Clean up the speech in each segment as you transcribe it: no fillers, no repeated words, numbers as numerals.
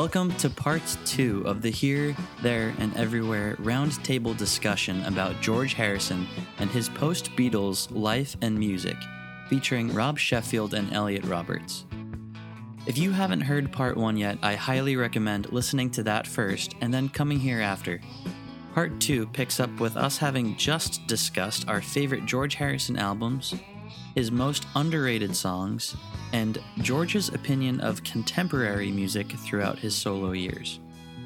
Welcome to part 2 of the Here, There, and Everywhere roundtable discussion about George Harrison and his post-Beatles life and music, featuring Rob Sheffield and Elliot Roberts. If you haven't heard part 1 yet, I highly recommend listening to that first and then coming here after. Part 2 picks up with us having just discussed our favorite George Harrison albums, his most underrated songs, and George's opinion of contemporary music throughout his solo years.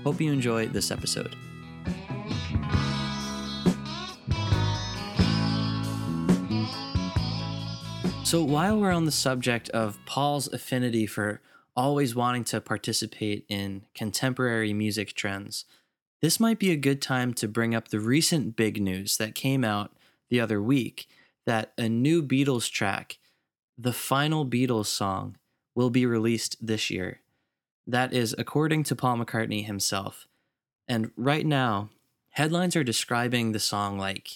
Hope you enjoy this episode. So while we're on the subject of Paul's affinity for always wanting to participate in contemporary music trends, this might be a good time to bring up the recent big news that came out the other week, that a new Beatles track, the final Beatles song, will be released this year. That is according to Paul McCartney himself. And right now, headlines are describing the song like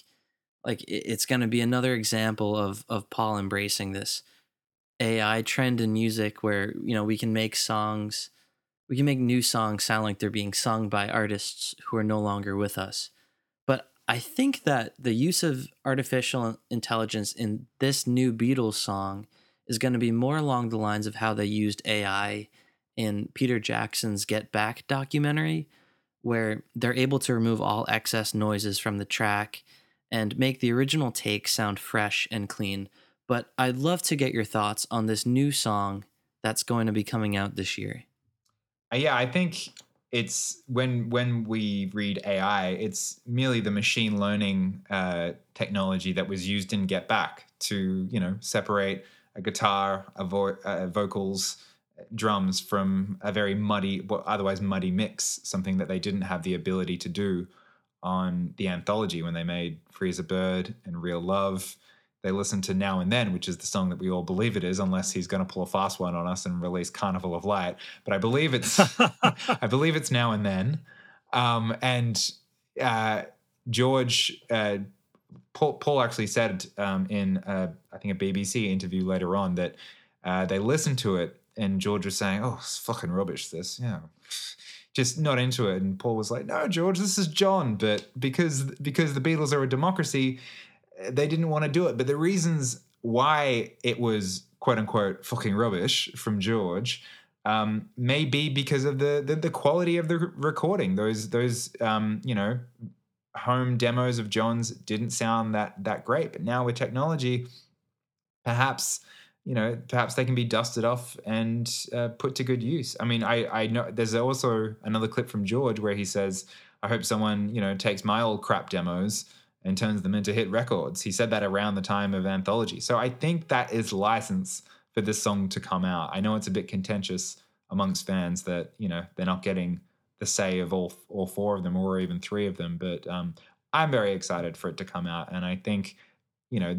it's going to be another example of Paul embracing this AI trend in music where, you know, we can make new songs sound like they're being sung by artists who are no longer with us. I think that the use of artificial intelligence in this new Beatles song is going to be more along the lines of how they used AI in Peter Jackson's Get Back documentary, where they're able to remove all excess noises from the track and make the original take sound fresh and clean. But I'd love to get your thoughts on this new song that's going to be coming out this year. Yeah, I think it's when we read AI, it's merely the machine learning technology that was used in Get Back to, you know, separate a guitar, vocals, drums from a very otherwise muddy mix, something that they didn't have the ability to do on the anthology when they made Free as a Bird and Real Love. They listened to Now and Then, which is the song that we all believe it is, unless he's going to pull a fast one on us and release Carnival of Light. But I believe it's, Now and Then. George, Paul actually said in I think a BBC interview later on that they listened to it and George was saying, "Oh, it's fucking rubbish. This, yeah." Just not into it. And Paul was like, "No, George, this is John." But because the Beatles are a democracy, they didn't want to do it. But the reasons why it was quote unquote fucking rubbish from George may be because of the quality of the recording. Those you know, home demos of John's didn't sound that great. But now with technology, perhaps they can be dusted off and put to good use. I mean, I know there's also another clip from George where he says, "I hope someone, you know, takes my old crap demos and turns them into hit records." He said that around the time of Anthology. So I think that is license for this song to come out. I know it's a bit contentious amongst fans that, you know, they're not getting the say of all four of them or even three of them, but I'm very excited for it to come out. And I think, you know,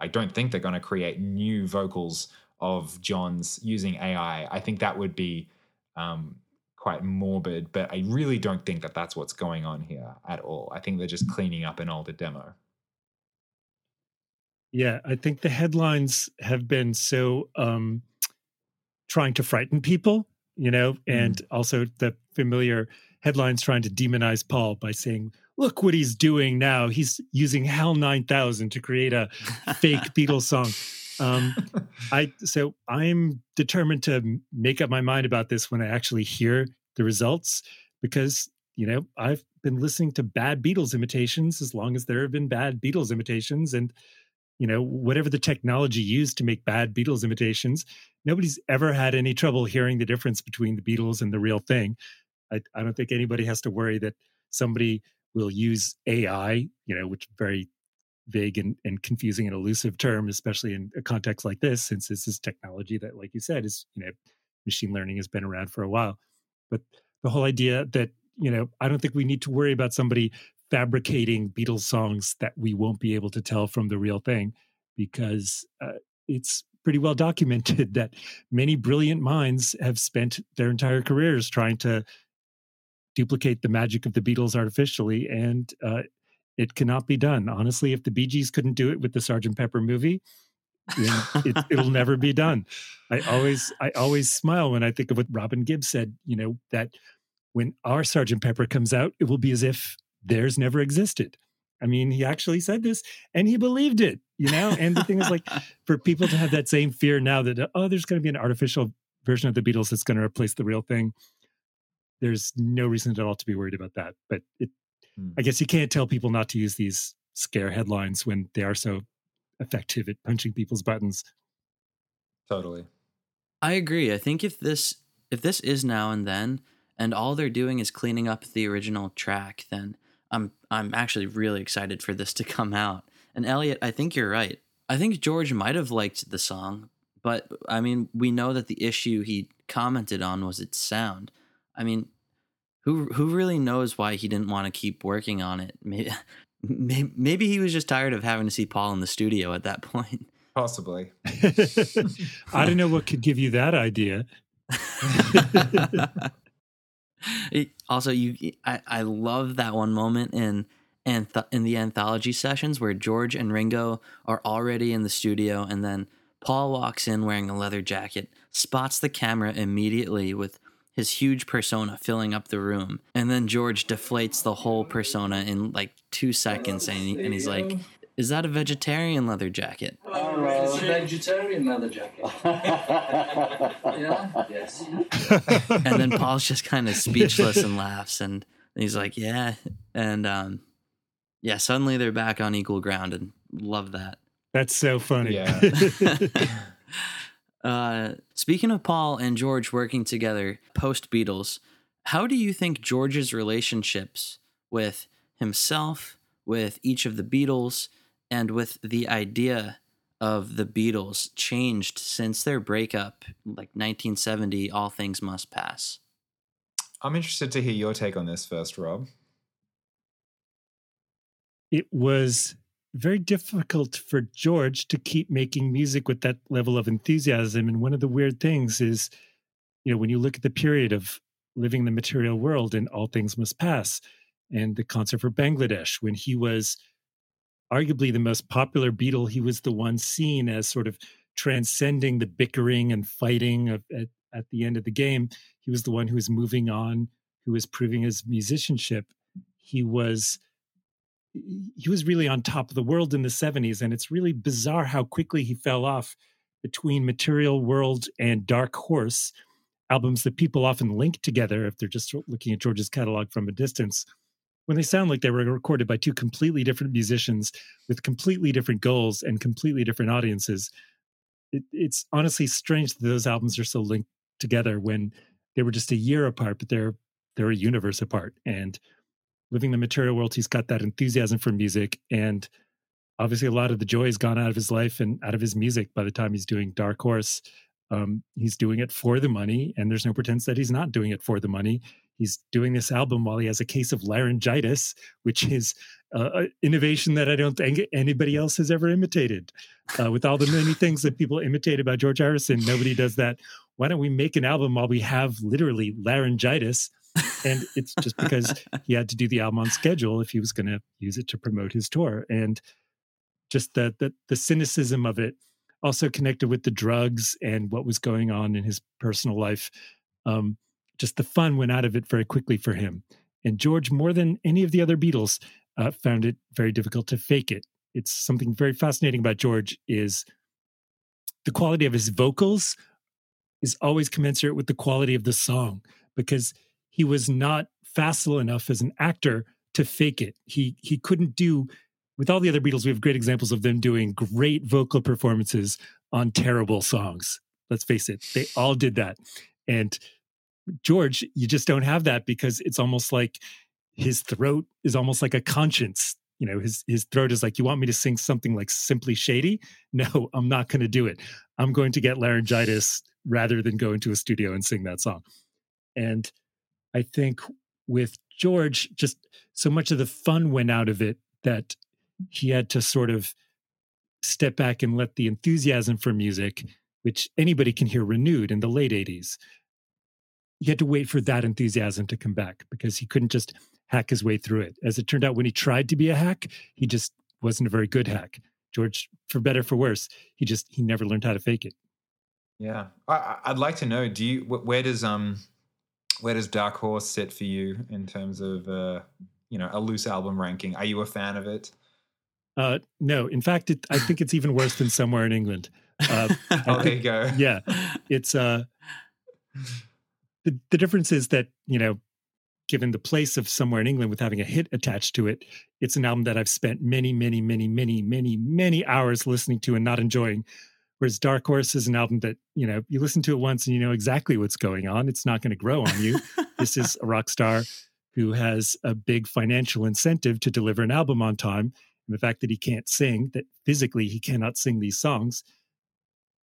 I don't think they're going to create new vocals of John's using AI. I think that would be quite morbid, but I really don't think that that's what's going on here at all. I think they're just cleaning up an older demo. Yeah, I think the headlines have been so trying to frighten people, you know, and also the familiar headlines trying to demonize Paul by saying, "Look what he's doing now. He's using HAL 9000 to create a fake Beatles song." So I'm determined to make up my mind about this when I actually hear the results, because, you know, I've been listening to bad Beatles imitations as long as there have been bad Beatles imitations, and, you know, whatever the technology used to make bad Beatles imitations, nobody's ever had any trouble hearing the difference between the Beatles and the real thing. I don't think anybody has to worry that somebody will use AI, you know, which very vague and confusing and elusive term, especially in a context like this, since this is technology that, like you said, is, you know, machine learning has been around for a while. But the whole idea that, you know, I don't think we need to worry about somebody fabricating Beatles songs that we won't be able to tell from the real thing, because it's pretty well documented that many brilliant minds have spent their entire careers trying to duplicate the magic of the Beatles artificially, and it cannot be done. Honestly, if the Bee Gees couldn't do it with the Sgt. Pepper movie, It'll never be done. I always smile when I think of what Robin Gibbs said, you know, that when our Sgt. Pepper comes out, it will be as if theirs never existed. I mean, he actually said this and he believed it, you know? And the thing is, like, for people to have that same fear now that, oh, there's going to be an artificial version of the Beatles that's going to replace the real thing. There's no reason at all to be worried about that. But I guess you can't tell people not to use these scare headlines when they are so effective at punching people's buttons. Totally. I agree. I think if this is Now and Then, and all they're doing is cleaning up the original track, then I'm actually really excited for this to come out. And Elliot, I think you're right. I think George might have liked the song, but I mean, we know that the issue he commented on was its sound. I mean, who really knows why he didn't want to keep working on it? Maybe he was just tired of having to see Paul in the studio at that point. Possibly. I don't know what could give you that idea. Also, I love that one moment in the anthology sessions where George and Ringo are already in the studio, and then Paul walks in wearing a leather jacket, spots the camera immediately with his huge persona filling up the room, and then George deflates the whole persona in like 2 seconds, and he's like, "Is that a vegetarian leather jacket?" Oh, it's a vegetarian leather jacket. Yeah? Yes. And then Paul's just kind of speechless and laughs, and he's like, "Yeah," and yeah. Suddenly they're back on equal ground, and love that. That's so funny. Yeah. Speaking of Paul and George working together post-Beatles, how do you think George's relationships with himself, with each of the Beatles, and with the idea of the Beatles changed since their breakup, like 1970, All Things Must Pass? I'm interested to hear your take on this first, Rob. It was very difficult for George to keep making music with that level of enthusiasm. And one of the weird things is, you know, when you look at the period of Living in the Material World and All Things Must Pass and the Concert for Bangladesh, when he was arguably the most popular Beatle, he was the one seen as sort of transcending the bickering and fighting at the end of the game. He was the one who was moving on, who was proving his musicianship. He was really on top of the world in the 70s, and it's really bizarre how quickly he fell off between Material World and Dark Horse, albums that people often link together if they're just looking at George's catalog from a distance, when they sound like they were recorded by two completely different musicians with completely different goals and completely different audiences. It's honestly strange that those albums are so linked together when they were just a year apart, but they're a universe apart. And Living the Material World, he's got that enthusiasm for music, and obviously a lot of the joy has gone out of his life and out of his music by the time he's doing Dark Horse. He's doing it for the money, and there's no pretense that he's not doing it for the money. He's doing this album while he has a case of laryngitis, which is an innovation that I don't think anybody else has ever imitated. With all the many things that people imitate about George Harrison, nobody does that. Why don't we make an album while we have literally laryngitis? And it's just because he had to do the album on schedule if he was going to use it to promote his tour. And just the cynicism of it, also connected with the drugs and what was going on in his personal life. Just the fun went out of it very quickly for him. And George, more than any of the other Beatles, found it very difficult to fake it. It's something very fascinating about George is the quality of his vocals is always commensurate with the quality of the song, because he was not facile enough as an actor to fake it. He couldn't do, with all the other Beatles, we have great examples of them doing great vocal performances on terrible songs. Let's face it, they all did that. And George, you just don't have that, because it's almost like his throat is almost like a conscience. You know, his throat is like, you want me to sing something like Simply Shady? No, I'm not going to do it. I'm going to get laryngitis rather than go into a studio and sing that song. And I think with George, just so much of the fun went out of it that he had to sort of step back and let the enthusiasm for music, which anybody can hear renewed in the late 80s, he had to wait for that enthusiasm to come back, because he couldn't just hack his way through it. As it turned out, when he tried to be a hack, he just wasn't a very good hack. George, for better, for worse, he never learned how to fake it. Yeah. I'd like to know, where does Dark Horse sit for you in terms of, a loose album ranking? Are you a fan of it? No, in fact, I think it's even worse than Somewhere in England. There you go. Yeah. It's, the difference is that, given the place of Somewhere in England with having a hit attached to it, it's an album that I've spent many, many, many, many, many, many hours listening to and not enjoying. Whereas Dark Horse is an album that, you listen to it once and you know exactly what's going on. It's not going to grow on you. This is a rock star who has a big financial incentive to deliver an album on time. And the fact that he can't sing, that physically he cannot sing these songs,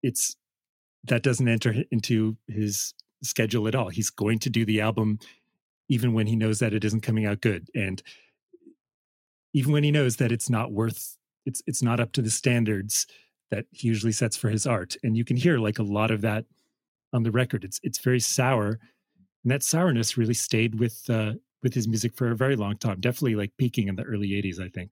that doesn't enter into his schedule at all. He's going to do the album even when he knows that it isn't coming out good. And even when he knows that it's not worth, it's not up to the standards that he usually sets for his art. And you can hear like a lot of that on the record. It's very sour. And that sourness really stayed with his music for a very long time, definitely like peaking in the early 80s, I think.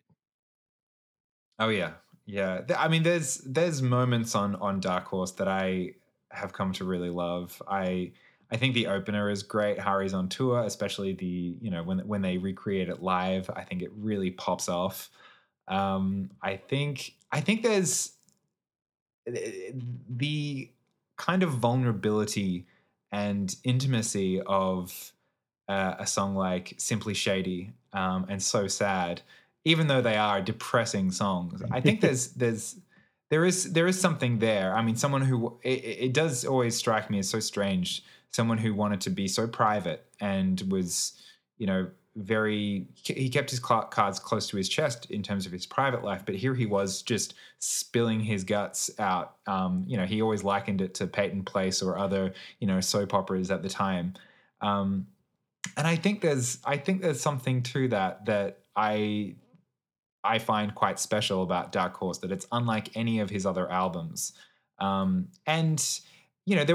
Oh yeah. Yeah. I mean, there's moments on Dark Horse that I have come to really love. I think the opener is great. Harry's on tour, especially when they recreate it live, I think it really pops off. I think there's the kind of vulnerability and intimacy of a song like Simply Shady and So Sad, even though they are depressing songs. I think there is something there. I mean, someone who it does always strike me as so strange, someone who wanted to be so private and was, he kept his cards close to his chest in terms of his private life, but here he was just spilling his guts out. He always likened it to Peyton Place or other, soap operas at the time. And I think there's something to that I find quite special about Dark Horse, that it's unlike any of his other albums. There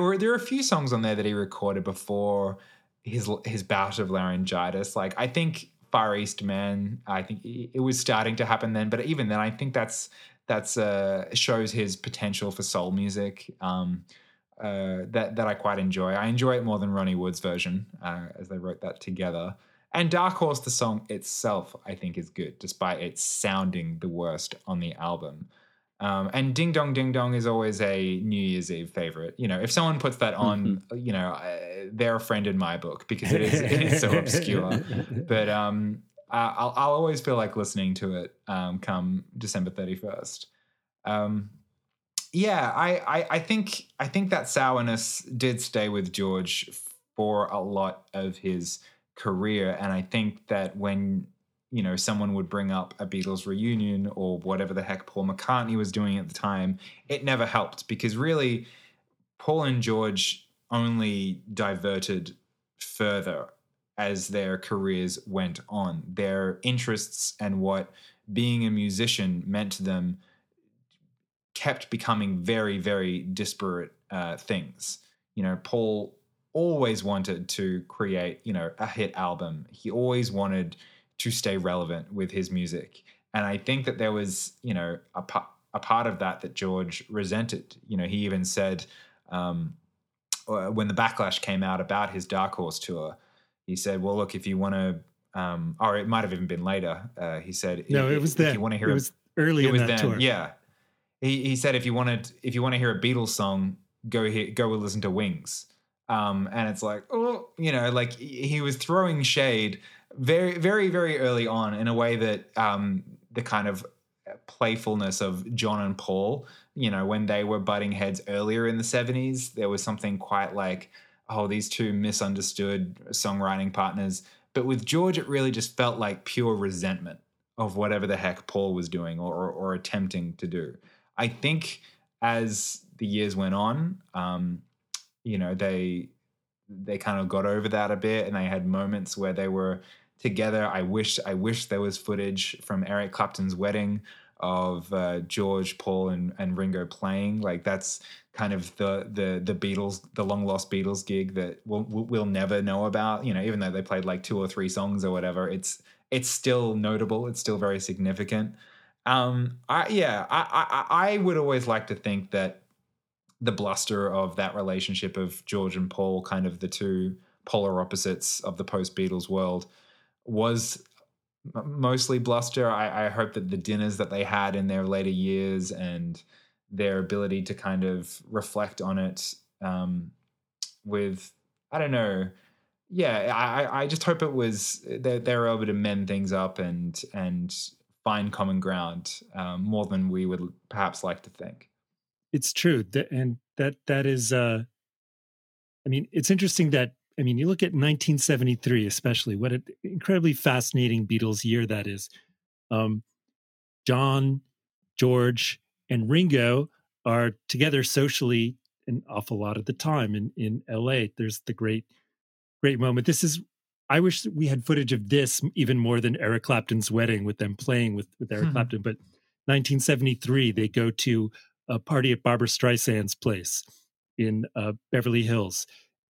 were a few songs on there that he recorded before his bout of laryngitis. Like, I think Far East Man, I think it was starting to happen then, but even then I think that's shows his potential for soul music that I quite enjoy. I enjoy it more than Ronnie Wood's version as they wrote that together. And Dark Horse, the song itself, I think is good, despite it sounding the worst on the album. And Ding Dong Ding Dong is always a New Year's Eve favorite. If someone puts that on, they're a friend in my book, because it is so obscure. But I'll always feel like listening to it come December 31st. I think that sourness did stay with George for a lot of his career, and I think that when someone would bring up a Beatles reunion or whatever the heck Paul McCartney was doing at the time, it never helped, because really Paul and George only diverted further as their careers went on. Their interests and what being a musician meant to them kept becoming very, very disparate things. Paul always wanted to create, a hit album. He always wanted to stay relevant with his music. And I think that there was, a part of that George resented. He even said when the backlash came out about his Dark Horse tour, he said, well, look, if you want to, or it might have even been later. He said, no, it was then. It was early in that tour. Yeah. He said, if you want to hear a Beatles song, go and listen to Wings. And it's like, oh, like he was throwing shade very, very, very early on in a way that the kind of playfulness of John and Paul, when they were butting heads earlier in the 70s, there was something quite like, oh, these two misunderstood songwriting partners. But with George, it really just felt like pure resentment of whatever the heck Paul was doing or attempting to do. I think as the years went on, they kind of got over that a bit, and they had moments where they were together. I wish there was footage from Eric Clapton's wedding of George, Paul, and Ringo playing. Like, that's kind of the Beatles, the long lost Beatles gig that we'll never know about. Even though they played like two or three songs or whatever, it's still notable. It's still very significant. I would always like to think that the bluster of that relationship of George and Paul, kind of the two polar opposites of the post-Beatles world, was mostly bluster. I hope that the dinners that they had in their later years and their ability to kind of reflect on it with, I don't know, yeah, I just hope it was they were able to mend things up and find common ground more than we would perhaps like to think. It's true, and that is. I mean, it's interesting that you look at 1973, especially what an incredibly fascinating Beatles year that is. John, George, and Ringo are together socially an awful lot of the time in L.A. There's the great moment. This is, I wish we had footage of this even more than Eric Clapton's wedding with them playing with Eric Clapton. But 1973, they go to a party at Barbra Streisand's place in Beverly Hills.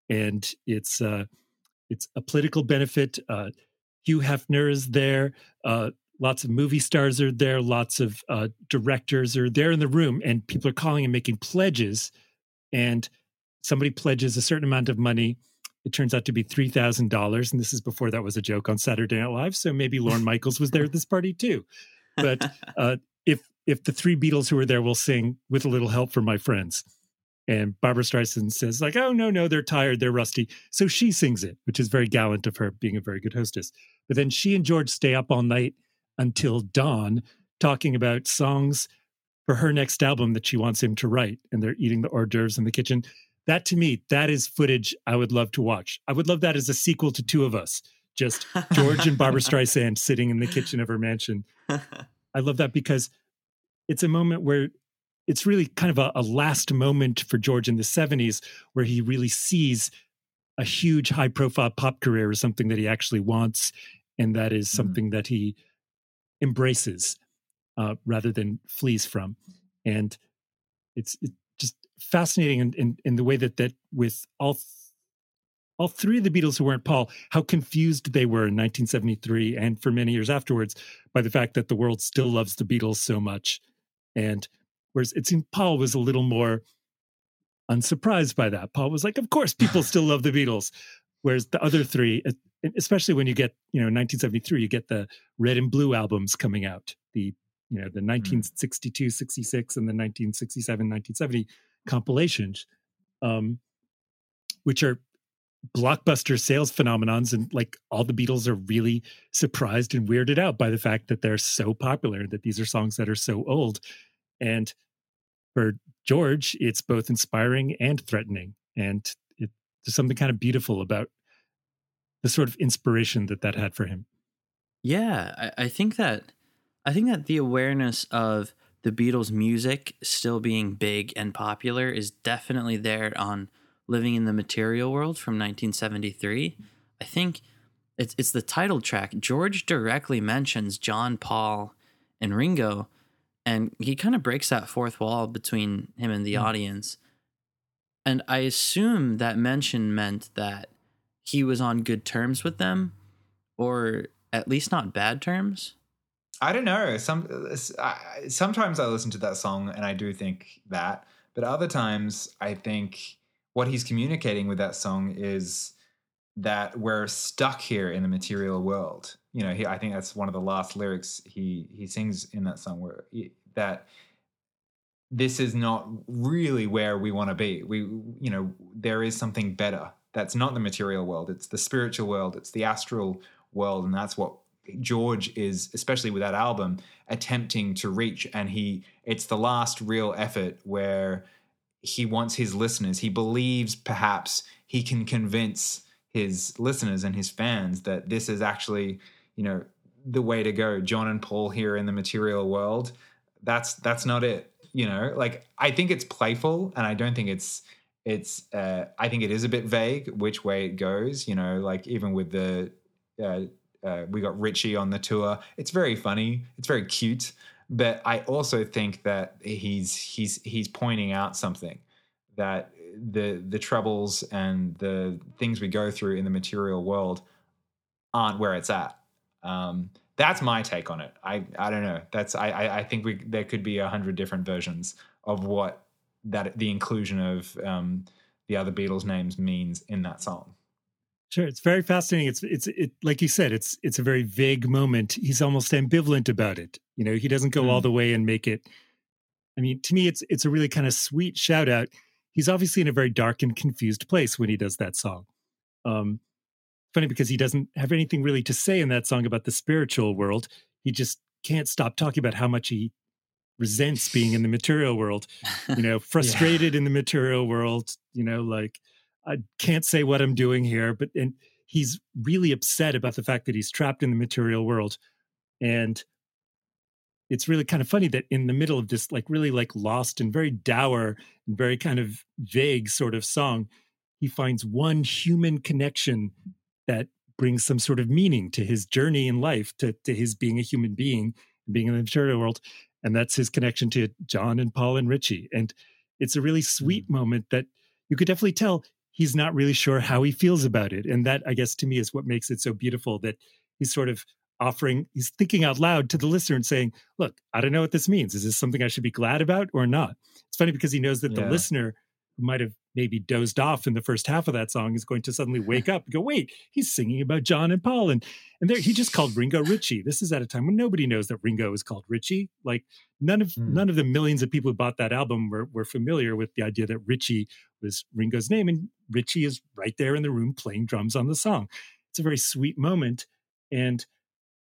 And it's a political benefit. Hugh Hefner is there. Lots of movie stars are there. Lots of directors are there in the room. And people are calling and making pledges. And somebody pledges a certain amount of money. It turns out to be $3,000. And this is before that was a joke on Saturday Night Live. So maybe Lorne Michaels was there at this party too. But if the three Beatles who were there will sing With a Little Help from My Friends. And Barbra Streisand says, like, oh, no, they're tired, they're rusty. So she sings it, which is very gallant of her, being a very good hostess. But then she and George stay up all night until dawn talking about songs for her next album that she wants him to write. And they're eating the hors d'oeuvres in the kitchen. That, to me, that is footage I would love to watch. I would love that as a sequel to Two of Us, just George and Barbra Streisand sitting in the kitchen of her mansion. I love that because it's a moment where it's really kind of a last moment for George in the 70s where he really sees a huge high-profile pop career as something that he actually wants, and that is something that he embraces rather than flees from. And it's just fascinating in the way that with all three of the Beatles who weren't Paul, how confused they were in 1973 and for many years afterwards by the fact that the world still loves the Beatles so much. And whereas it seemed Paul was a little more unsurprised by that. Paul was like, of course, people still love the Beatles. Whereas the other three, especially when you get, 1973, you get the Red and Blue albums coming out, the 1962, 66, and the 1967, 1970 compilations, which are blockbuster sales phenomenons. And like all the Beatles are really surprised and weirded out by the fact that they're so popular, that these are songs that are so old. And for George, it's both inspiring and threatening. And there's something kind of beautiful about the sort of inspiration that had for him. Yeah, I think that the awareness of the Beatles' music still being big and popular is definitely there on Living in the Material World from 1973. I think it's the title track. George directly mentions John, Paul, and Ringo, and he kind of breaks that fourth wall between him and the audience. And I assume that mention meant that he was on good terms with them, or at least not bad terms. I don't know. Sometimes I listen to that song and I do think that. But other times I think what he's communicating with that song is that we're stuck here in the material world. I think that's one of the last lyrics he sings in that song, where that this is not really where we want to be. There is something better. That's not the material world. It's the spiritual world. It's the astral world. And that's what George is, especially with that album, attempting to reach. And it's the last real effort where he wants his listeners. He believes perhaps he can convince his listeners and his fans that this is actually, the way to go. John and Paul here in the material world, that's not it. I think it's playful, and I don't think it's I think it is a bit vague which way it goes, even with the, we got Richie on the tour. It's very funny. It's very cute. But I also think that he's pointing out something, that the troubles and the things we go through in the material world aren't where it's at. That's my take on it. I don't know. I think there could be 100 different versions of what that the inclusion of the other Beatles names means in that song. Sure, it's very fascinating. It's like you said, it's a very vague moment. He's almost ambivalent about it. You know, he doesn't go all the way and make it. I mean, to me, it's a really kind of sweet shout out. He's obviously in a very dark and confused place when he does that song. Funny because he doesn't have anything really to say in that song about the spiritual world. He just can't stop talking about how much he resents being in the material world, you know, frustrated in the material world, you know, like, I can't say what I'm doing here, and he's really upset about the fact that he's trapped in the material world. And it's really kind of funny that in the middle of this, like, really like lost and very dour and very kind of vague sort of song, he finds one human connection that brings some sort of meaning to his journey in life, to his being a human being, being in the material world. And that's his connection to John and Paul and Richie. And it's a really sweet moment that you could definitely tell he's not really sure how he feels about it. And that, I guess, to me is what makes it so beautiful, that he's sort of offering, he's thinking out loud to the listener and saying, look, I don't know what this means. Is this something I should be glad about or not? It's funny because he knows that the listener who might have maybe dozed off in the first half of that song is going to suddenly wake up and go, wait, he's singing about John and Paul. And there, he just called Ringo Richie. This is at a time when nobody knows that Ringo is called Richie. Like none of the millions of people who bought that album were familiar with the idea that Richie was Ringo's name. And Richie is right there in the room playing drums on the song. It's a very sweet moment, and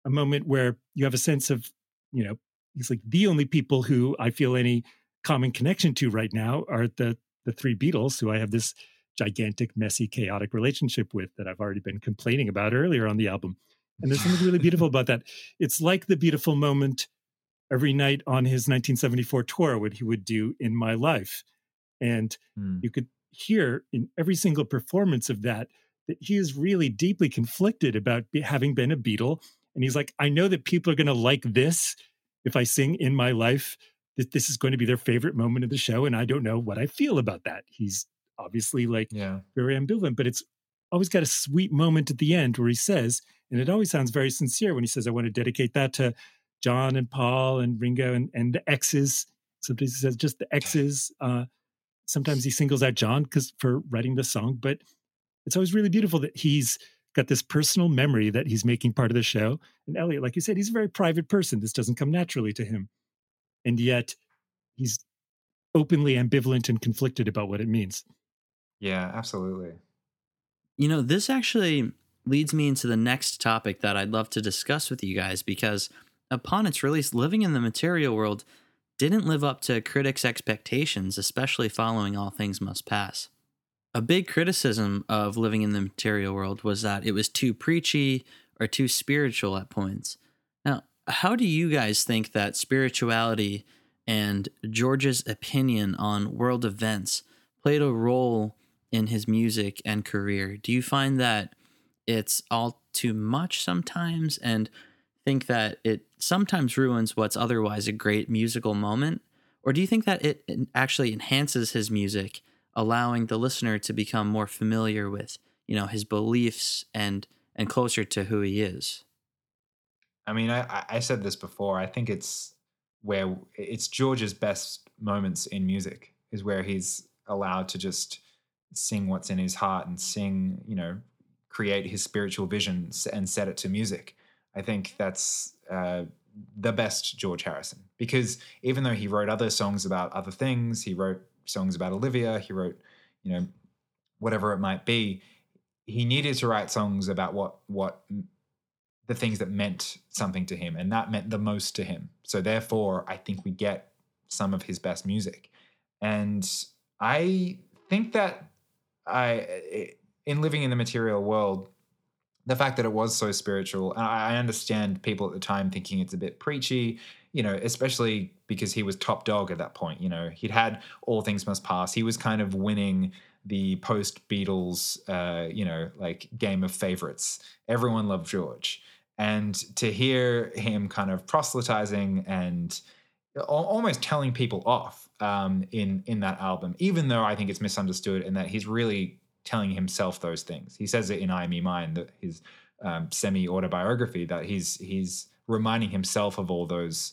a moment where you have a sense of, you know, he's like, the only people who I feel any common connection to right now are the three Beatles, who I have this gigantic, messy, chaotic relationship with that I've already been complaining about earlier on the album. And there's something really beautiful about that. It's like the beautiful moment every night on his 1974 tour, what he would do In My Life. And you could hear in every single performance of that he is really deeply conflicted about having been a Beatle. And he's like, I know that people are going to like this if I sing In My Life, that this is going to be their favorite moment of the show. And I don't know what I feel about that. He's obviously like very ambivalent, but it's always got a sweet moment at the end where he says, and it always sounds very sincere when he says, I want to dedicate that to John and Paul and Ringo and the exes. Sometimes he says just the exes. Sometimes he singles out John for writing the song, but it's always really beautiful that he's got this personal memory that he's making part of the show. And Elliot, like you said, he's a very private person. This doesn't come naturally to him. And yet he's openly ambivalent and conflicted about what it means. Yeah, absolutely. You know, this actually leads me into the next topic that I'd love to discuss with you guys, because upon its release, Living in the Material World didn't live up to critics' expectations, especially following All Things Must Pass. A big criticism of Living in the Material World was that it was too preachy or too spiritual at points. Now, how do you guys think that spirituality and George's opinion on world events played a role in his music and career? Do you find that it's all too much sometimes and think that it sometimes ruins what's otherwise a great musical moment? Or do you think that it actually enhances his music, allowing the listener to become more familiar with, you know, his beliefs and closer to who he is? I mean, I said this before. I think it's George's best moments in music is where he's allowed to just sing what's in his heart and sing, you know, create his spiritual vision and set it to music. I think that's the best George Harrison, because even though he wrote other songs about other things, he wrote songs about Olivia, he wrote, you know, whatever it might be, he needed to write songs about what the things that meant something to him, and that meant the most to him. So therefore, I think we get some of his best music. And I think that in Living in the Material World, the fact that it was so spiritual, and I understand people at the time thinking it's a bit preachy, you know, especially because he was top dog at that point. You know, he'd had All Things Must Pass. He was kind of winning the post-Beatles, you know, like game of favorites. Everyone loved George. And to hear him kind of proselytizing and almost telling people off in that album, even though I think it's misunderstood and that he's really telling himself those things. He says it in I, Me, Mine, his semi-autobiography, that he's reminding himself of all those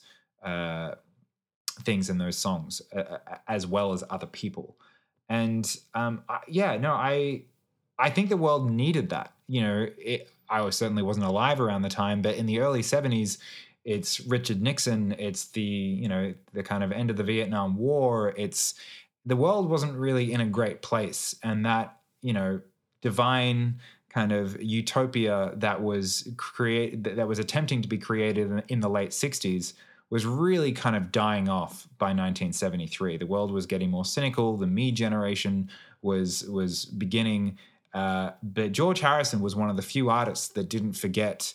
things in those songs, as well as other people. And I think the world needed that. You know, I certainly wasn't alive around the time, but in the early 70s, it's Richard Nixon, it's the kind of end of the Vietnam War. The world wasn't really in a great place, and that, divine kind of utopia that was attempting to be created in the late 60s was really kind of dying off by 1973. The world was getting more cynical. The Me generation was beginning. But George Harrison was one of the few artists that didn't forget,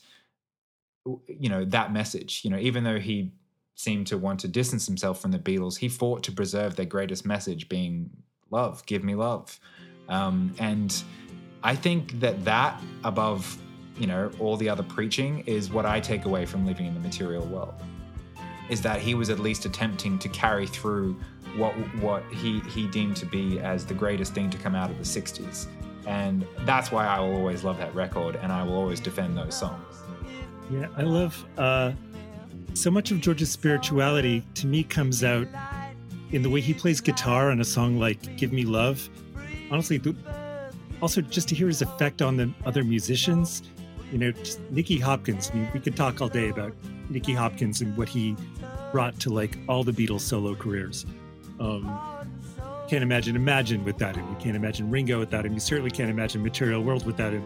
that message. Even though he seemed to want to distance himself from the Beatles, he fought to preserve their greatest message, being love, give me love. And I think that above, all the other preaching, is what I take away from Living in the Material World, is that he was at least attempting to carry through what he deemed to be as the greatest thing to come out of the 60s. And that's why I will always love that record, and I will always defend those songs. Yeah, I love so much of George's spirituality, to me, comes out in the way he plays guitar on a song like Give Me Love. Honestly, also just to hear his effect on the other musicians, just Nicky Hopkins. I mean, we could talk all day about Nicky Hopkins and what he brought to all the Beatles solo careers. Can't imagine Imagine without him. You can't imagine Ringo without him. You certainly can't imagine Material World without him.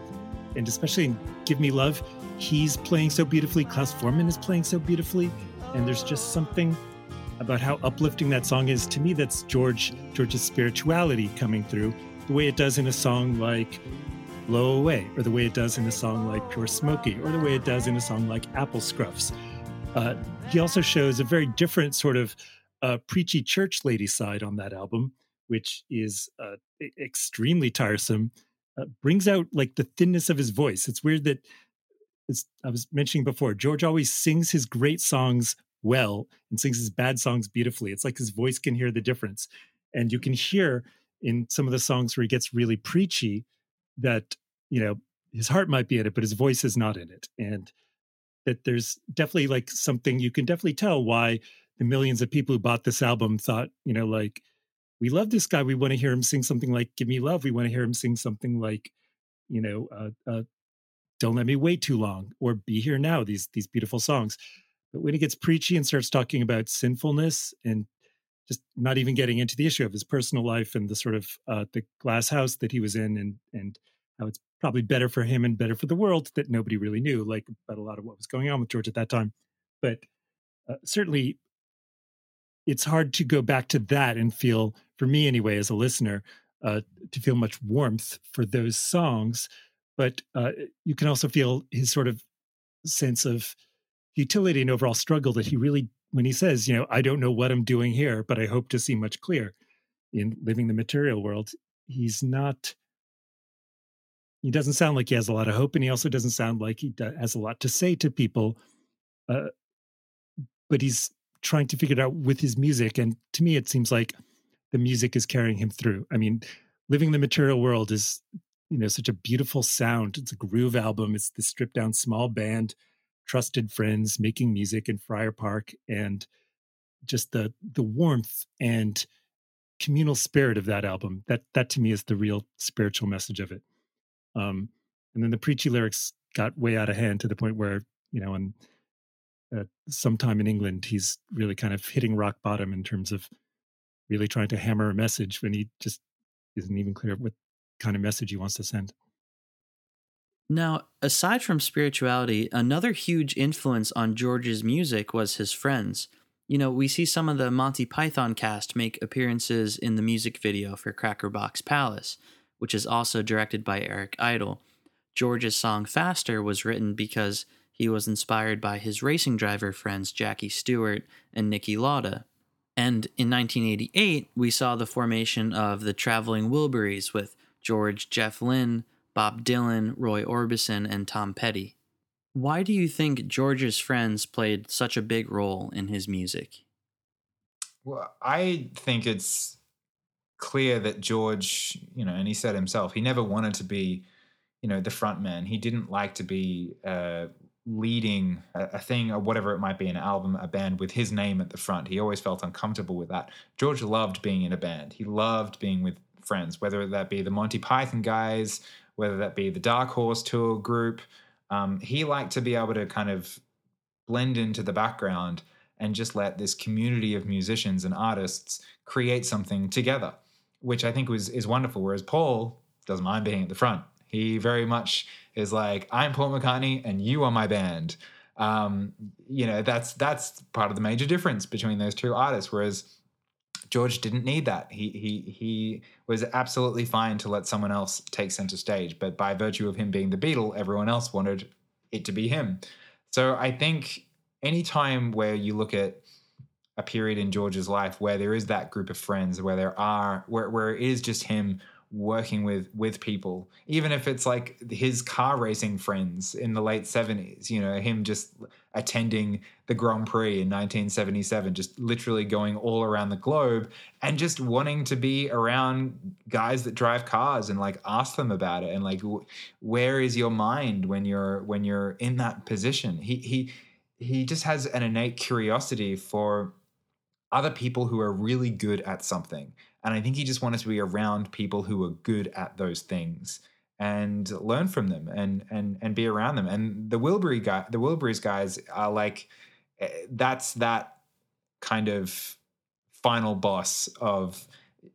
And especially in Give Me Love, he's playing so beautifully. Klaus Voormann is playing so beautifully. And there's just something about how uplifting that song is. To me, that's George's spirituality coming through, the way it does in a song like Blow Away, or the way it does in a song like Pure Smokey, or the way it does in a song like Apple Scruffs. He also shows a very different sort of preachy church lady side on that album, which is extremely tiresome. Brings out the thinness of his voice. It's weird that, as I was mentioning before, George always sings his great songs well and sings his bad songs beautifully. It's like his voice can hear the difference. And you can hear in some of the songs where he gets really preachy that, his heart might be in it, but his voice is not in it. And that there's definitely something, you can definitely tell why the millions of people who bought this album thought, we love this guy. We want to hear him sing something like Give Me Love. We want to hear him sing something like, Don't Let Me Wait Too Long, or Be Here Now, these beautiful songs. But when he gets preachy and starts talking about sinfulness and just not even getting into the issue of his personal life and the sort of the glass house that he was in and how it's probably better for him and better for the world that nobody really knew, about a lot of what was going on with George at that time. But certainly it's hard to go back to that and feel, for me anyway, as a listener, to feel much warmth for those songs. But you can also feel his sort of sense of utility and overall struggle that he really, when he says, I don't know what I'm doing here, but I hope to see much clear in Living the Material World, he doesn't sound like he has a lot of hope, and he also doesn't sound like he has a lot to say to people, but he's trying to figure it out with his music. And to me, it seems like the music is carrying him through. I mean, Living the Material World is, such a beautiful sound. It's a groove album. It's the stripped down small band, trusted friends making music in Friar Park, and just the warmth and communal spirit of that album. That to me is the real spiritual message of it. And then the preachy lyrics got way out of hand to the point where, on sometime in England, he's really kind of hitting rock bottom in terms of really trying to hammer a message when he just isn't even clear what kind of message he wants to send. Now, aside from spirituality, another huge influence on George's music was his friends. We see some of the Monty Python cast make appearances in the music video for Cracker Box Palace, which is also directed by Eric Idle. George's song Faster was written because he was inspired by his racing driver friends Jackie Stewart and Niki Lauda. And in 1988, we saw the formation of the Traveling Wilburys with George, Jeff Lynne, Bob Dylan, Roy Orbison, and Tom Petty. Why do you think George's friends played such a big role in his music? Well, I think it's clear that George, and he said himself, he never wanted to be, the front man. He didn't like to be leading a thing or whatever it might be, an album, a band with his name at the front. He always felt uncomfortable with that. George loved being in a band. He loved being with friends, whether that be the Monty Python guys, whether that be the Dark Horse tour group. He liked to be able to kind of blend into the background and just let this community of musicians and artists create something together, which I think is wonderful. Whereas Paul doesn't mind being at the front. He very much is like, I'm Paul McCartney and you are my band. You know, that's part of the major difference between those two artists. Whereas George didn't need that. He was absolutely fine to let someone else take center stage. But by virtue of him being the Beatle, everyone else wanted it to be him. So I think any time where you look at a period in George's life where there is that group of friends, where there are, where it is just him working with people, even if it's like his car racing friends in the late 70s, you know, him just attending the Grand Prix in 1977, just literally going all around the globe and just wanting to be around guys that drive cars and like ask them about it and like, where is your mind when you're in that position? He just has an innate curiosity for other people who are really good at something. And I think he just wanted to be around people who are good at those things and learn from them and be around them. And the Wilburys guys are like, that's that kind of final boss of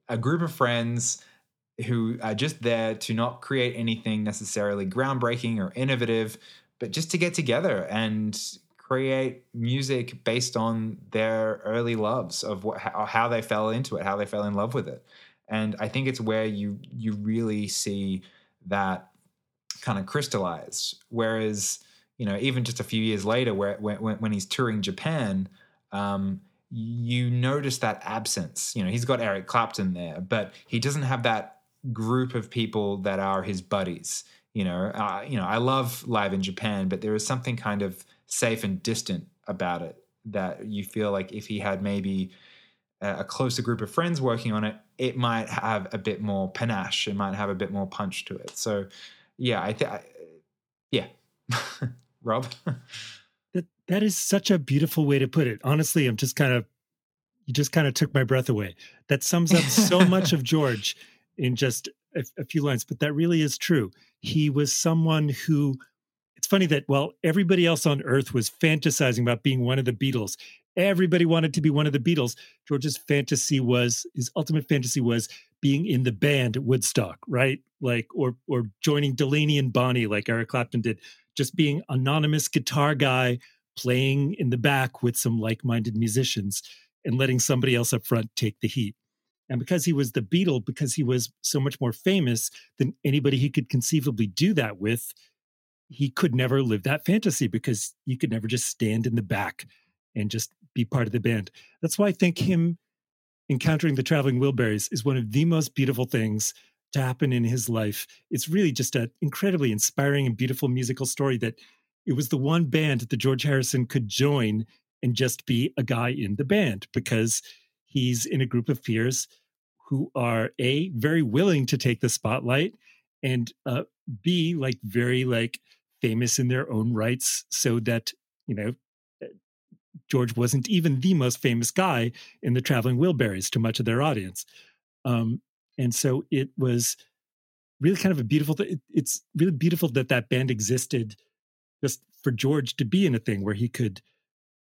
a group of friends who are just there to not create anything necessarily groundbreaking or innovative, but just to get together and create music based on their early loves of how they fell into it, how they fell in love with it. And I think it's where you really see that kind of crystallize. Whereas, you know, even just a few years later when he's touring Japan, you notice that absence. You know, he's got Eric Clapton there, but he doesn't have that group of people that are his buddies. You know, I love Live in Japan, but there is something kind of safe and distant about it that you feel like if he had maybe a closer group of friends working on it, it might have a bit more panache. It might have a bit more punch to it. So, yeah, yeah. Rob? That is such a beautiful way to put it. Honestly, you just kind of took my breath away. That sums up so much of George in just a few lines, but that really is true. He was someone who, it's funny that while everybody else on earth was fantasizing about being one of the Beatles, everybody wanted to be one of the Beatles. George's fantasy was, his ultimate fantasy was being in the band at Woodstock, right? Like, or joining Delaney and Bonnie like Eric Clapton did, just being anonymous guitar guy playing in the back with some like-minded musicians and letting somebody else up front take the heat. And because he was the Beatle, because he was so much more famous than anybody he could conceivably do that with, he could never live that fantasy because you could never just stand in the back and just be part of the band. That's why I think him encountering the Traveling Wilburys is one of the most beautiful things to happen in his life. It's really just an incredibly inspiring and beautiful musical story that it was the one band that George Harrison could join and just be a guy in the band because he's in a group of peers who are A, very willing to take the spotlight, and B, like very like famous in their own rights, so that, you know, George wasn't even the most famous guy in the Traveling Wilburys to much of their audience. And so it was really kind of a beautiful thing. It's really beautiful that that band existed just for George to be in a thing where he could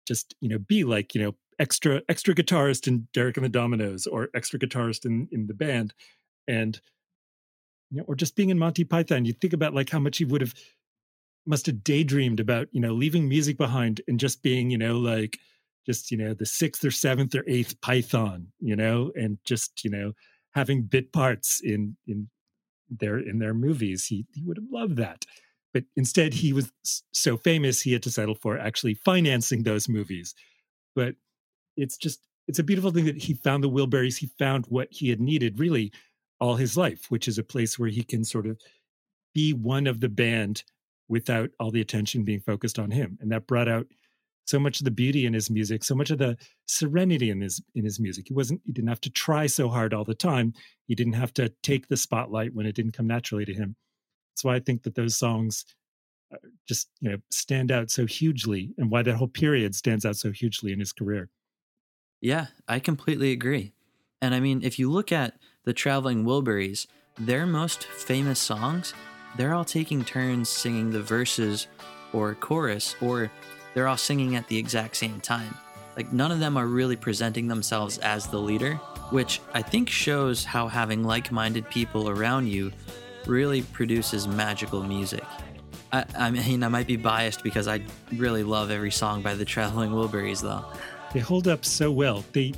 just, you know, be like, you know, extra guitarist in Derek and the Dominoes, or extra guitarist in the band, and you know, or just being in Monty Python. You think about like how much he must have daydreamed about, you know, leaving music behind and just being, you know, like just, you know, the 6th or 7th or 8th Python, you know, and just, you know, having bit parts in their movies. He would have loved that. But instead he was so famous he had to settle for actually financing those movies. But it's a beautiful thing that he found the Wilburys. He found what he had needed really all his life, which is a place where he can sort of be one of the band without all the attention being focused on him. And that brought out so much of the beauty in his music, so much of the serenity in his music. He didn't have to try so hard all the time. He didn't have to take the spotlight when it didn't come naturally to him. That's why I think that those songs just, you know, stand out so hugely, and why that whole period stands out so hugely in his career. Yeah, I completely agree. And I mean, if you look at the Traveling Wilburys, their most famous songs, they're all taking turns singing the verses or chorus, or they're all singing at the exact same time. Like, none of them are really presenting themselves as the leader, which I think shows how having like-minded people around you really produces magical music. I mean, I might be biased because I really love every song by the Traveling Wilburys, though. They hold up so well. They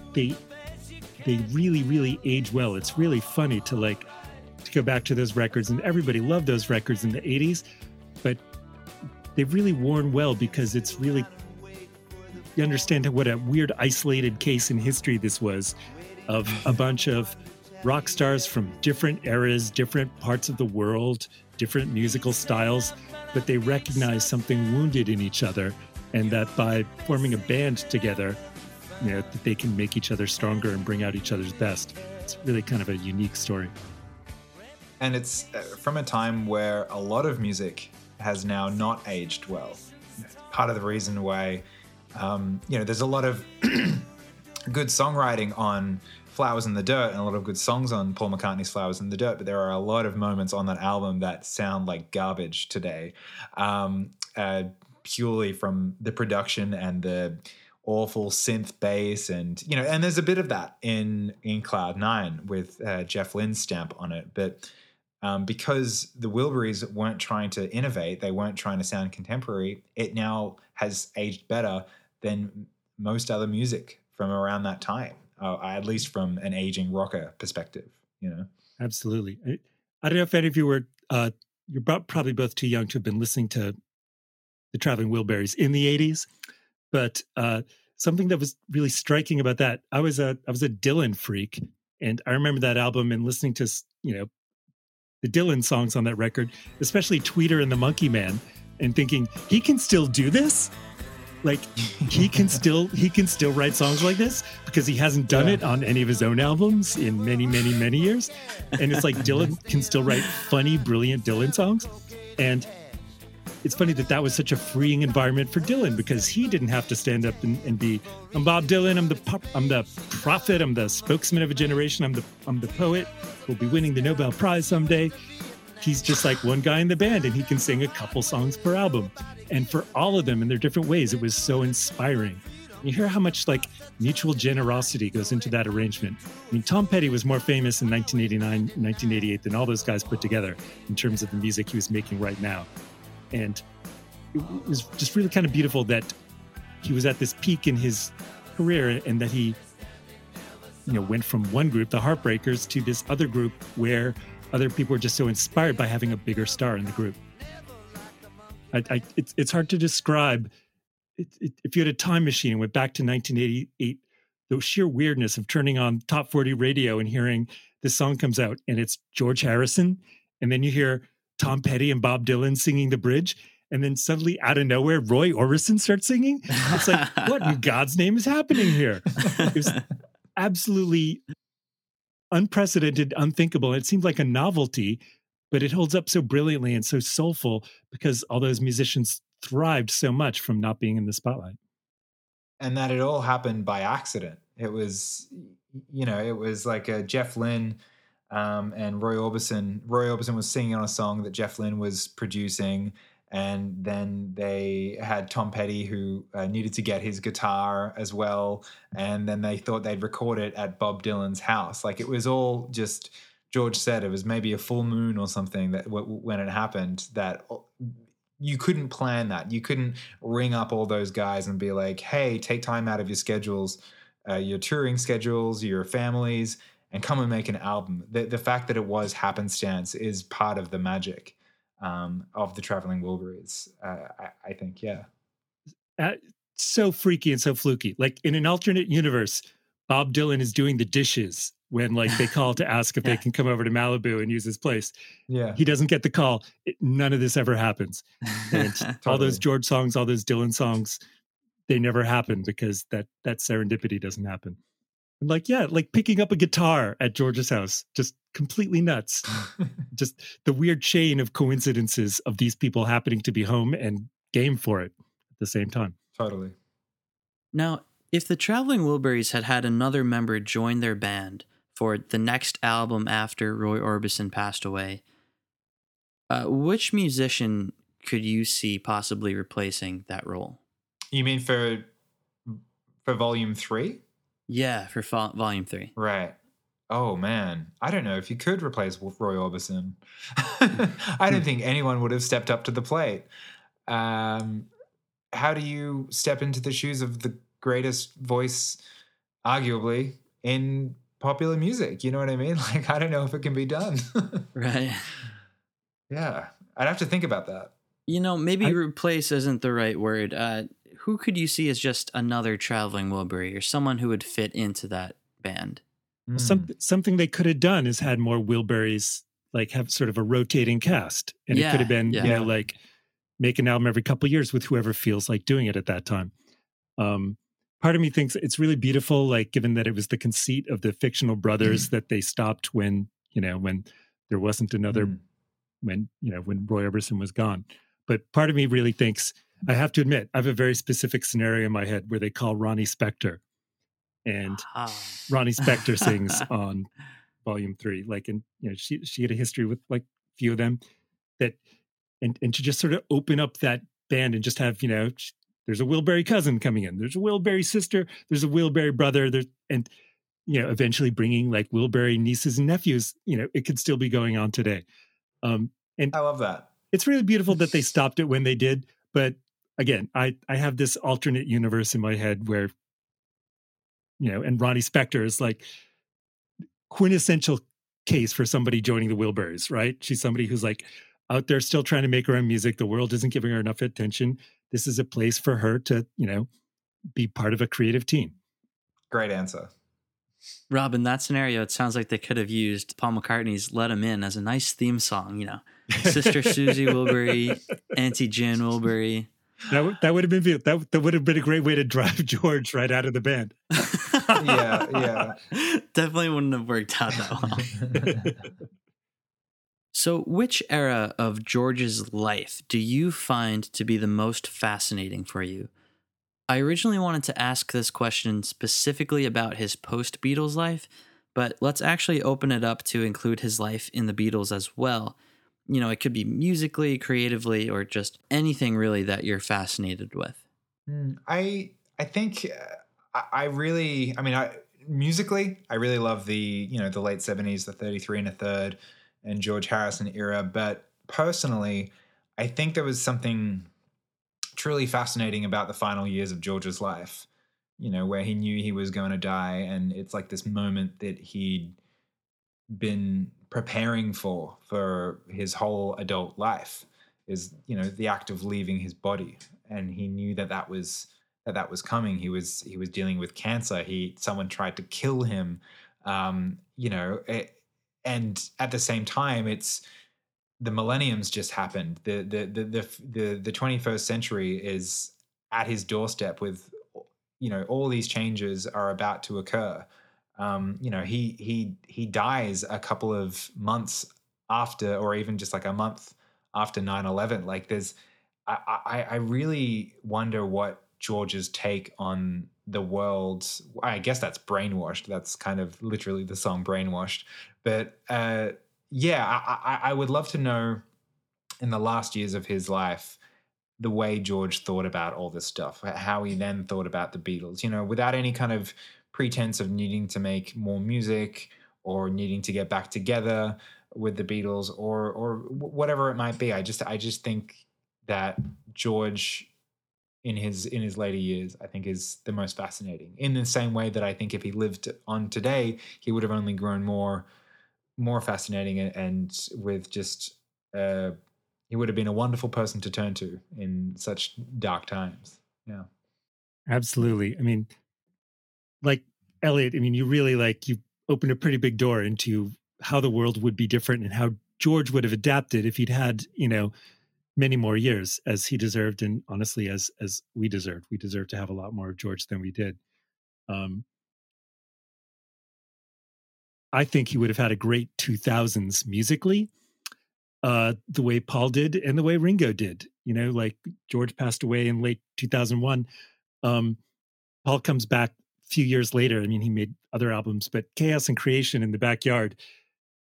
really, really age well. It's really funny to to go back to those records, and everybody loved those records in the 80s, but they've really worn well because it's really, you understand what a weird isolated case in history this was of a bunch of rock stars from different eras, different parts of the world, different musical styles, but they recognized something wounded in each other, and that by forming a band together, you know, that they can make each other stronger and bring out each other's best. It's really kind of a unique story. And it's from a time where a lot of music has now not aged well. Part of the reason why, you know, there's a lot of good songwriting on Flowers in the Dirt and a lot of good songs on Paul McCartney's Flowers in the Dirt, but there are a lot of moments on that album that sound like garbage today, purely from the production and the awful synth bass, and you know, and there's a bit of that in Cloud Nine with Jeff Lynne's stamp on it. But because the Wilburys weren't trying to innovate, they weren't trying to sound contemporary, it now has aged better than most other music from around that time, at least from an aging rocker perspective, you know. Absolutely. I don't know if any of you were you're probably both too young to have been listening to the Traveling Wilburys in the 80s. But something that was really striking about that, I was a Dylan freak, and I remember that album and listening to, you know, the Dylan songs on that record, especially Tweeter and the Monkey Man, and thinking he can still do this, like he can still write songs like this, because he hasn't done it on any of his own albums in many, many, many years, and it's like Dylan can still write funny, brilliant Dylan songs. And it's funny that was such a freeing environment for Dylan, because he didn't have to stand up and be, I'm Bob Dylan, I'm the prophet, I'm the spokesman of a generation, I'm the poet, we'll be winning the Nobel Prize someday. He's just like one guy in the band, and he can sing a couple songs per album. And for all of them in their different ways, it was so inspiring. You hear how much like mutual generosity goes into that arrangement. I mean, Tom Petty was more famous in 1989, 1988 than all those guys put together in terms of the music he was making right now. And it was just really kind of beautiful that he was at this peak in his career, and that he, you know, went from one group, the Heartbreakers, to this other group where other people were just so inspired by having a bigger star in the group. It's hard to describe. If you had a time machine and went back to 1988, the sheer weirdness of turning on Top 40 radio and hearing this song comes out, and it's George Harrison, and then you hear Tom Petty and Bob Dylan singing the bridge, and then suddenly out of nowhere, Roy Orbison starts singing. It's like, what in God's name is happening here? It was absolutely unprecedented, unthinkable. It seemed like a novelty, but it holds up so brilliantly and so soulful because all those musicians thrived so much from not being in the spotlight. And that it all happened by accident. It was, you know, it was like a Jeff Lynne and Roy Orbison was singing on a song that Jeff Lynne was producing, and then they had Tom Petty, who needed to get his guitar as well, and then they thought they'd record it at Bob Dylan's house. Like, it was all just, George said it was maybe a full moon or something that when it happened, that you couldn't plan that. You couldn't ring up all those guys and be like, hey, take time out of your schedules, your touring schedules, your families, and come and make an album. The fact that it was happenstance is part of the magic of the Traveling Wilburys, I think, yeah. So freaky and so fluky. Like, in an alternate universe, Bob Dylan is doing the dishes when, like, they call to ask if they can come over to Malibu and use his place. Yeah. He doesn't get the call. None of this ever happens. And totally. All those George songs, all those Dylan songs, they never happen because that serendipity doesn't happen. I'm like, yeah, like picking up a guitar at George's house. Just completely nuts. Just the weird chain of coincidences of these people happening to be home and game for it at the same time. Totally. Now, if the Traveling Wilburys had had another member join their band for the next album after Roy Orbison passed away, which musician could you see possibly replacing that role? You mean for Volume 3? Yeah, for Volume 3. Right. Oh, man. I don't know if you could replace Roy Orbison. I don't think anyone would have stepped up to the plate. How do you step into the shoes of the greatest voice, arguably, in popular music? You know what I mean? Like, I don't know if it can be done. Right. Yeah. I'd have to think about that. You know, maybe replace isn't the right word. Who could you see as just another Traveling Wilbury or someone who would fit into that band? Something they could have done is had more Wilburys, like have sort of a rotating cast. And it could have been, you know, like make an album every couple of years with whoever feels like doing it at that time. Part of me thinks it's really beautiful, like given that it was the conceit of the fictional brothers that they stopped when, you know, when there wasn't another, when, you know, when Roy Orbison was gone. But part of me really thinks, I have to admit, I have a very specific scenario in my head where they call Ronnie Spector, and Ronnie Spector sings on Volume 3. Like, and you know, she had a history with like a few of them, that, and to just sort of open up that band and just have, you know, there's a Wilbury cousin coming in, there's a Wilbury sister, there's a Wilbury brother, there's, and you know, eventually bringing like Wilbury nieces and nephews. You know, it could still be going on today. And I love that. It's really beautiful that they stopped it when they did, but. Again, I have this alternate universe in my head where, you know, and Ronnie Spector is like quintessential case for somebody joining the Wilburys, right? She's somebody who's like out there still trying to make her own music. The world isn't giving her enough attention. This is a place for her to, you know, be part of a creative team. Great answer. Rob, in that scenario, it sounds like they could have used Paul McCartney's Let 'Em In as a nice theme song, you know, Sister Susie Wilbury, Auntie Jan Wilbury. That would have been a great way to drive George right out of the band. Yeah. Definitely wouldn't have worked out that well. So which era of George's life do you find to be the most fascinating for you? I originally wanted to ask this question specifically about his post-Beatles life, but let's actually open it up to include his life in the Beatles as well. You know, it could be musically, creatively, or just anything really that you're fascinated with. I think musically, I really love the late 70s, the 33 and a third and George Harrison era. But personally, I think there was something truly fascinating about the final years of George's life, you know, where he knew he was going to die. And it's like this moment that he'd been preparing for his whole adult life is, you know, the act of leaving his body. And he knew that was coming. He was dealing with cancer. Someone tried to kill him, you know, and at the same time, it's the millennium's just happened. The 21st century is at his doorstep with, you know, all these changes are about to occur. You know, he dies a couple of months after, or even just like a month after 9/11. Like I really wonder what George's take on the world. I guess that's Brainwashed. That's kind of literally the song Brainwashed. But I would love to know in the last years of his life, the way George thought about all this stuff, how he then thought about the Beatles, you know, without any kind of pretense of needing to make more music or needing to get back together with the Beatles or whatever it might be. I just think that George in his later years, I think, is the most fascinating, in the same way that I think if he lived on today, he would have only grown more fascinating, and with just he would have been a wonderful person to turn to in such dark times. Yeah, absolutely. I mean, like Elliot, I mean, you really you opened a pretty big door into how the world would be different and how George would have adapted if he'd had, you know, many more years, as he deserved. And honestly, as we deserved to have a lot more of George than we did. I think he would have had a great 2000s musically, the way Paul did and the way Ringo did. You know, like George passed away in late 2001. Paul comes back a few years later. I mean, he made other albums, but Chaos and Creation in the Backyard,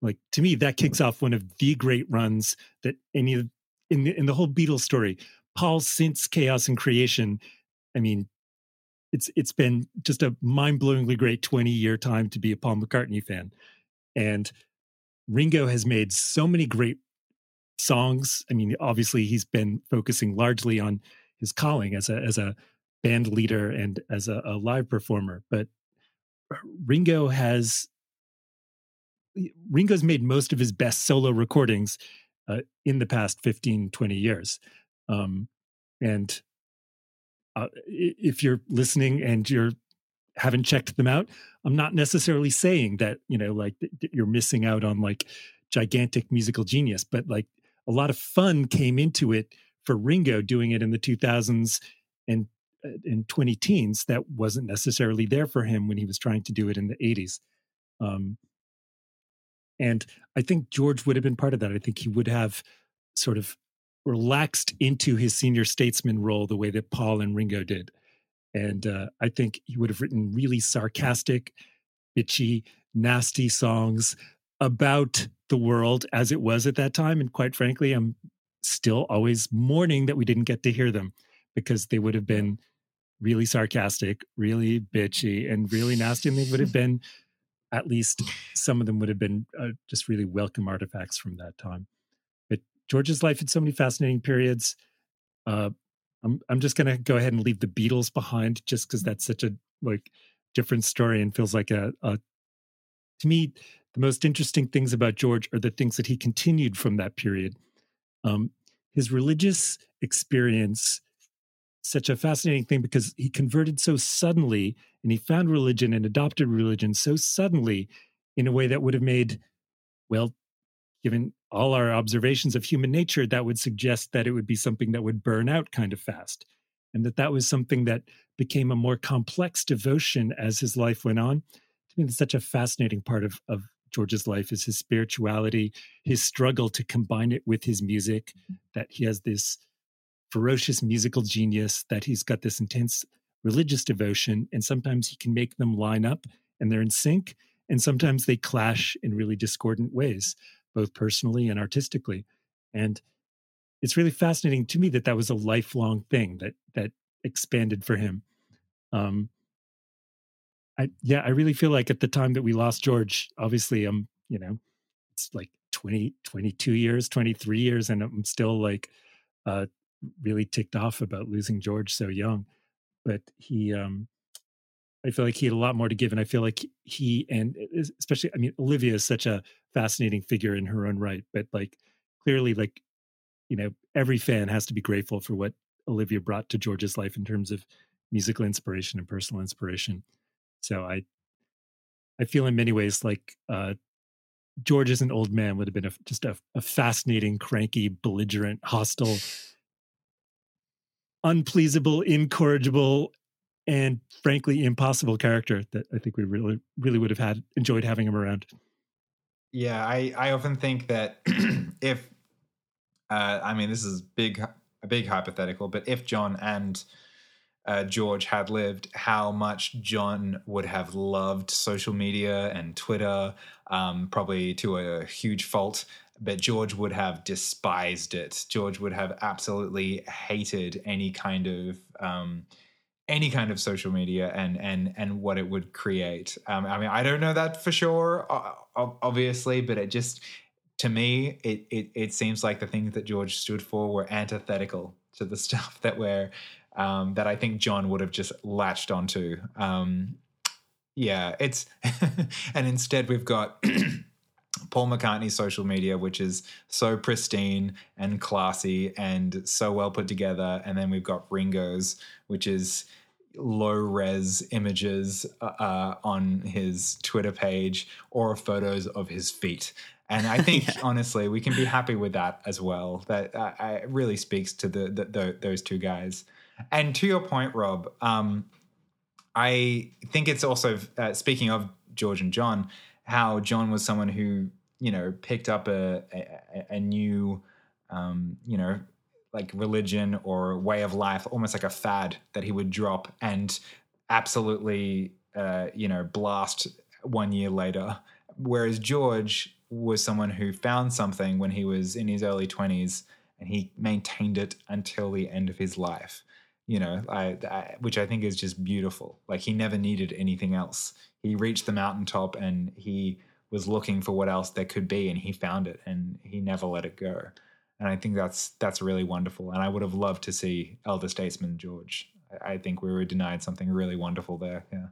like, to me, that kicks off one of the great runs that any in the whole Beatles story. Paul since Chaos and Creation, I mean, it's been just a mind-blowingly great 20-year time to be a Paul McCartney fan. And Ringo has made so many great songs. I mean, obviously, he's been focusing largely on his calling as a band leader and as a live performer. But Ringo's made most of his best solo recordings in the past 15, 20 years. And if you're listening and you haven't checked them out, I'm not necessarily saying that, you know, like you're missing out on like gigantic musical genius, but like a lot of fun came into it for Ringo doing it in the 2000s and in 2010s that wasn't necessarily there for him when he was trying to do it in the 80s. And I think George would have been part of that. I think he would have sort of relaxed into his senior statesman role the way that Paul and Ringo did. And I think he would have written really sarcastic, bitchy, nasty songs about the world as it was at that time. And quite frankly, I'm still always mourning that we didn't get to hear them, because they would have been really sarcastic, really bitchy, and really nasty. And they would have been, at least some of them would have been just really welcome artifacts from that time. But George's life had so many fascinating periods. I'm just going to go ahead and leave the Beatles behind, just because that's such a like different story and feels like a to me, the most interesting things about George are the things that he continued from that period. His religious experience, such a fascinating thing, because he converted so suddenly and he found religion and adopted religion so suddenly in a way that would have made, well, given all our observations of human nature, that would suggest that it would be something that would burn out kind of fast. And that was something that became a more complex devotion as his life went on. To me, that's such a fascinating part of George's life, is his spirituality, his struggle to combine it with his music, that he has this ferocious musical genius, that he's got this intense religious devotion, and sometimes he can make them line up and they're in sync, and sometimes they clash in really discordant ways, both personally and artistically. And it's really fascinating to me that was a lifelong thing that expanded for him. I really feel like at the time that we lost George, obviously, you know, it's like 20, 22 years, 23 years, and I'm still like really ticked off about losing George so young. But he, I feel like he had a lot more to give. And I feel like he, and especially, I mean, Olivia is such a fascinating figure in her own right, but like clearly, like, you know, every fan has to be grateful for what Olivia brought to George's life in terms of musical inspiration and personal inspiration. So I feel in many ways like George as an old man would have been just a fascinating, cranky, belligerent, hostile, unpleasable, incorrigible, and frankly impossible character that I think we really, really would have enjoyed having him around. Yeah, I often think that if, I mean, this is a big hypothetical, but if John and George had lived, how much John would have loved social media and Twitter, probably to a huge fault. But George would have despised it. George would have absolutely hated any kind of social media and what it would create. I mean, I don't know that for sure, obviously, but it just, to me, it seems like the things that George stood for were antithetical to the stuff that that I think John would have just latched onto. And instead we've got Paul McCartney's social media, which is so pristine and classy and so well put together. And then we've got Ringo's, which is low-res images on his Twitter page or photos of his feet. And I think, honestly, we can be happy with that as well. That really speaks to those two guys. And to your point, Rob, I think it's also, speaking of George and John, how John was someone who, you know, picked up a new, you know, like religion or way of life, almost like a fad that he would drop and absolutely, you know, blast 1 year later. Whereas George was someone who found something when he was in his early 20s and he maintained it until the end of his life, you know, which I think is just beautiful. Like he never needed anything else. He reached the mountaintop and he was looking for what else there could be, and he found it and he never let it go. And I think that's really wonderful. And I would have loved to see elder statesman George. I think we were denied something really wonderful there. Yeah.